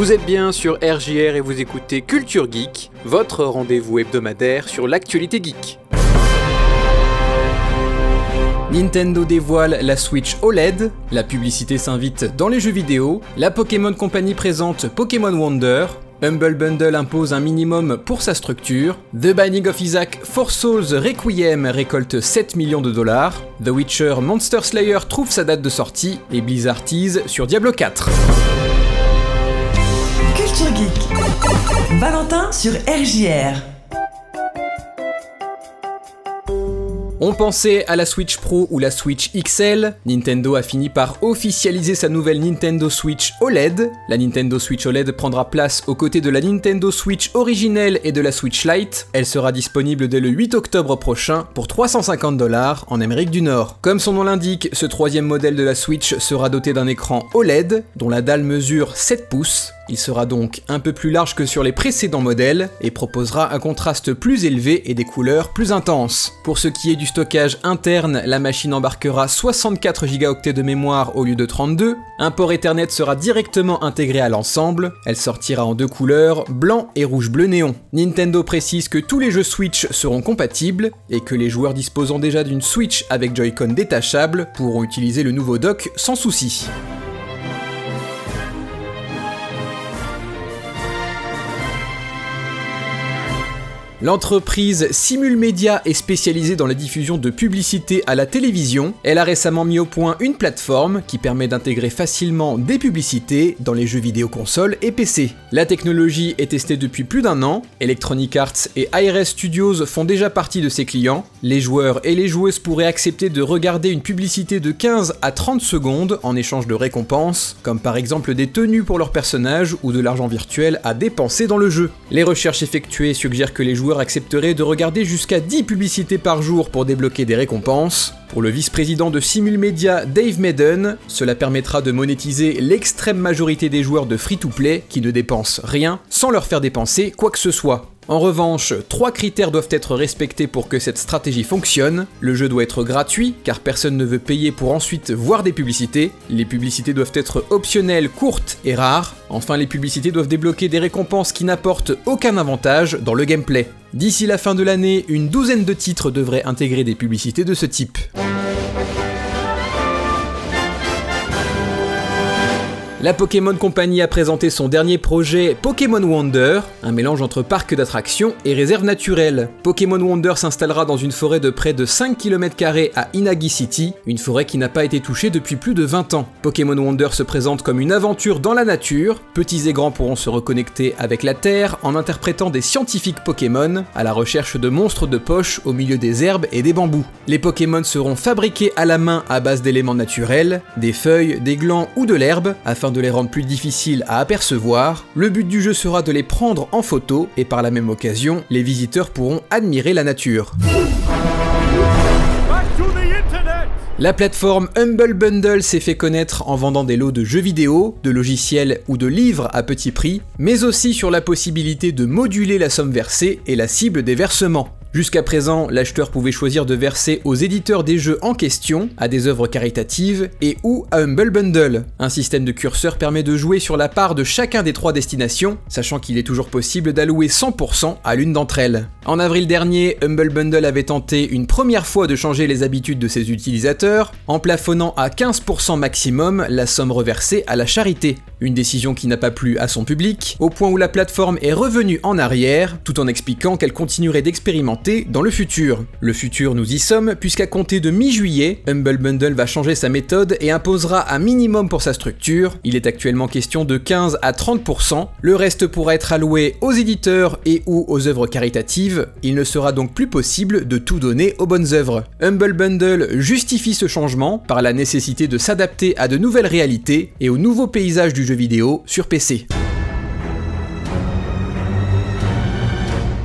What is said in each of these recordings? Vous êtes bien sur RJR et vous écoutez Culture Geek, votre rendez-vous hebdomadaire sur l'actualité geek. Nintendo dévoile la Switch OLED, la publicité s'invite dans les jeux vidéo, la Pokémon Company présente Pokémon Wonder, Humble Bundle impose un minimum pour sa structure, The Binding of Isaac Four Souls Requiem récolte 7 millions $, The Witcher Monster Slayer trouve sa date de sortie et Blizzard tease sur Diablo 4. Culture Geek, Valentin sur RJR. On pensait à la Switch Pro ou la Switch XL, Nintendo a fini par officialiser sa nouvelle Nintendo Switch OLED. La Nintendo Switch OLED prendra place aux côtés de la Nintendo Switch originelle et de la Switch Lite. Elle sera disponible dès le 8 octobre prochain pour $350 en Amérique du Nord. Comme son nom l'indique, ce troisième modèle de la Switch sera doté d'un écran OLED, dont la dalle mesure 7 pouces. Il sera donc un peu plus large que sur les précédents modèles et proposera un contraste plus élevé et des couleurs plus intenses. Pour ce qui est du stockage interne, la machine embarquera 64 Go de mémoire au lieu de 32. Un port Ethernet sera directement intégré à l'ensemble. Elle sortira en deux couleurs, blanc et rouge bleu néon. Nintendo précise que tous les jeux Switch seront compatibles et que les joueurs disposant déjà d'une Switch avec Joy-Con détachable pourront utiliser le nouveau dock sans souci. L'entreprise Simulmedia est spécialisée dans la diffusion de publicités à la télévision. Elle a récemment mis au point une plateforme qui permet d'intégrer facilement des publicités dans les jeux vidéo consoles et PC. La technologie est testée depuis plus d'1 an. Electronic Arts et ARS Studios font déjà partie de ses clients. Les joueurs et les joueuses pourraient accepter de regarder une publicité de 15 à 30 secondes en échange de récompenses, comme par exemple des tenues pour leurs personnages ou de l'argent virtuel à dépenser dans le jeu. Les recherches effectuées suggèrent que les joueurs accepterait de regarder jusqu'à 10 publicités par jour pour débloquer des récompenses. Pour le vice-président de Simulmedia, Dave Madden, cela permettra de monétiser l'extrême majorité des joueurs de free-to-play qui ne dépensent rien sans leur faire dépenser quoi que ce soit. En revanche, 3 critères doivent être respectés pour que cette stratégie fonctionne. Le jeu doit être gratuit, car personne ne veut payer pour ensuite voir des publicités. Les publicités doivent être optionnelles, courtes et rares. Enfin, les publicités doivent débloquer des récompenses qui n'apportent aucun avantage dans le gameplay. D'ici la fin de l'année, une douzaine de titres devraient intégrer des publicités de ce type. La Pokémon Company a présenté son dernier projet Pokémon Wonder, un mélange entre parc d'attractions et réserve naturelle. Pokémon Wonder s'installera dans une forêt de près de 5 km² à Inagi City, une forêt qui n'a pas été touchée depuis plus de 20 ans. Pokémon Wonder se présente comme une aventure dans la nature, petits et grands pourront se reconnecter avec la Terre en interprétant des scientifiques Pokémon à la recherche de monstres de poche au milieu des herbes et des bambous. Les Pokémon seront fabriqués à la main à base d'éléments naturels, des feuilles, des glands ou de l'herbe, afin de les rendre plus difficiles à apercevoir. Le but du jeu sera de les prendre en photo et par la même occasion, les visiteurs pourront admirer la nature. La plateforme Humble Bundle s'est fait connaître en vendant des lots de jeux vidéo, de logiciels ou de livres à petit prix, mais aussi sur la possibilité de moduler la somme versée et la cible des versements. Jusqu'à présent, l'acheteur pouvait choisir de verser aux éditeurs des jeux en question, à des œuvres caritatives et ou à Humble Bundle. Un système de curseur permet de jouer sur la part de chacun des 3 destinations, sachant qu'il est toujours possible d'allouer 100% à l'une d'entre elles. En avril dernier, Humble Bundle avait tenté une première fois de changer les habitudes de ses utilisateurs, en plafonnant à 15% maximum la somme reversée à la charité. Une décision qui n'a pas plu à son public, au point où la plateforme est revenue en arrière, tout en expliquant qu'elle continuerait d'expérimenter dans le futur. Le futur, nous y sommes, puisqu'à compter de mi-juillet, Humble Bundle va changer sa méthode et imposera un minimum pour sa structure. Il est actuellement question de 15 à 30%. Le reste pourra être alloué aux éditeurs et ou aux œuvres caritatives. Il ne sera donc plus possible de tout donner aux bonnes œuvres. Humble Bundle justifie ce changement par la nécessité de s'adapter à de nouvelles réalités et aux nouveaux paysages du jeu vidéo sur PC.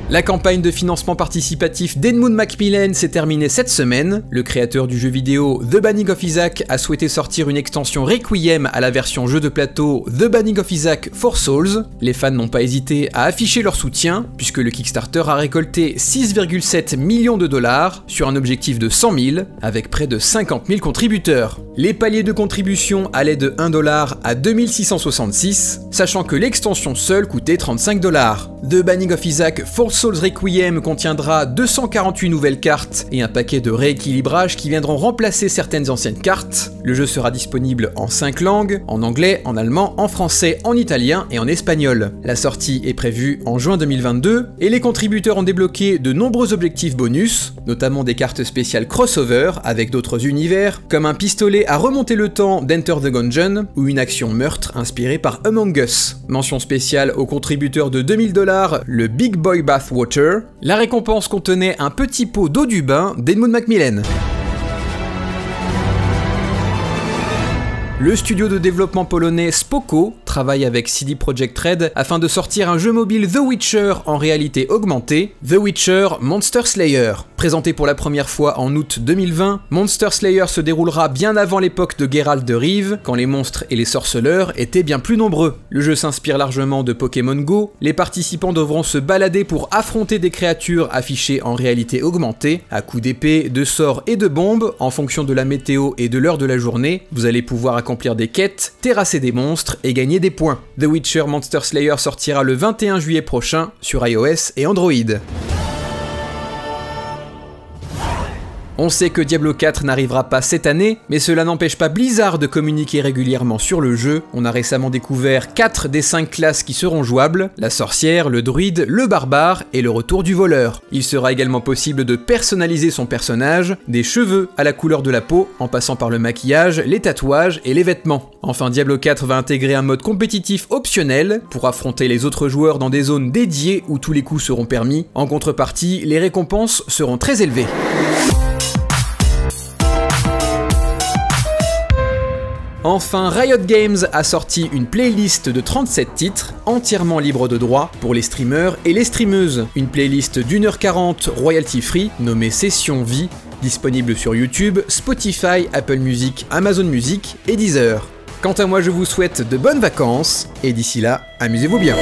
La campagne de financement participatif d'Edmund Macmillan s'est terminée cette semaine. Le créateur du jeu vidéo The Binding of Isaac a souhaité sortir une extension Requiem à la version jeu de plateau The Binding of Isaac Four Souls. Les fans n'ont pas hésité à afficher leur soutien, puisque le Kickstarter a récolté 6,7 millions de dollars sur un objectif de 100 000, avec près de 50 000 contributeurs. Les paliers de contribution allaient de 1$ à 2666, sachant que l'extension seule coûtait 35$. The Binding of Isaac Four Souls Requiem contiendra 248 nouvelles cartes et un paquet de rééquilibrages qui viendront remplacer certaines anciennes cartes. Le jeu sera disponible en 5 langues, en anglais, en allemand, en français, en italien et en espagnol. La sortie est prévue en juin 2022 et les contributeurs ont débloqué de nombreux objectifs bonus, notamment des cartes spéciales crossover avec d'autres univers, comme un pistolet à remonter le temps d'Enter the Gungeon ou une action meurtre inspirée par Among Us. Mention spéciale aux contributeurs de 2000$, le Big Boy Bath Water. La récompense contenait un petit pot d'eau du bain d'Edmund Macmillan. Le studio de développement polonais Spoko travaille avec CD Projekt Red afin de sortir un jeu mobile The Witcher en réalité augmentée, The Witcher Monster Slayer. Présenté pour la première fois en août 2020, Monster Slayer se déroulera bien avant l'époque de Geralt de Riv, quand les monstres et les sorceleurs étaient bien plus nombreux. Le jeu s'inspire largement de Pokémon GO, les participants devront se balader pour affronter des créatures affichées en réalité augmentée, à coups d'épée, de sorts et de bombes, en fonction de la météo et de l'heure de la journée. Vous allez pouvoir accomplir des quêtes, terrasser des monstres et gagner des points. The Witcher Monster Slayer sortira le 21 juillet prochain sur iOS et Android. On sait que Diablo 4 n'arrivera pas cette année, mais cela n'empêche pas Blizzard de communiquer régulièrement sur le jeu. On a récemment découvert 4 des 5 classes qui seront jouables, la sorcière, le druide, le barbare et le retour du voleur. Il sera également possible de personnaliser son personnage, des cheveux à la couleur de la peau, en passant par le maquillage, les tatouages et les vêtements. Enfin, Diablo 4 va intégrer un mode compétitif optionnel pour affronter les autres joueurs dans des zones dédiées où tous les coups seront permis. En contrepartie, les récompenses seront très élevées. Enfin, Riot Games a sorti une playlist de 37 titres, entièrement libre de droit, pour les streamers et les streameuses. Une playlist d'1h40 royalty free, nommée Session Vie, disponible sur YouTube, Spotify, Apple Music, Amazon Music et Deezer. Quant à moi, je vous souhaite de bonnes vacances, et d'ici là, amusez-vous bien.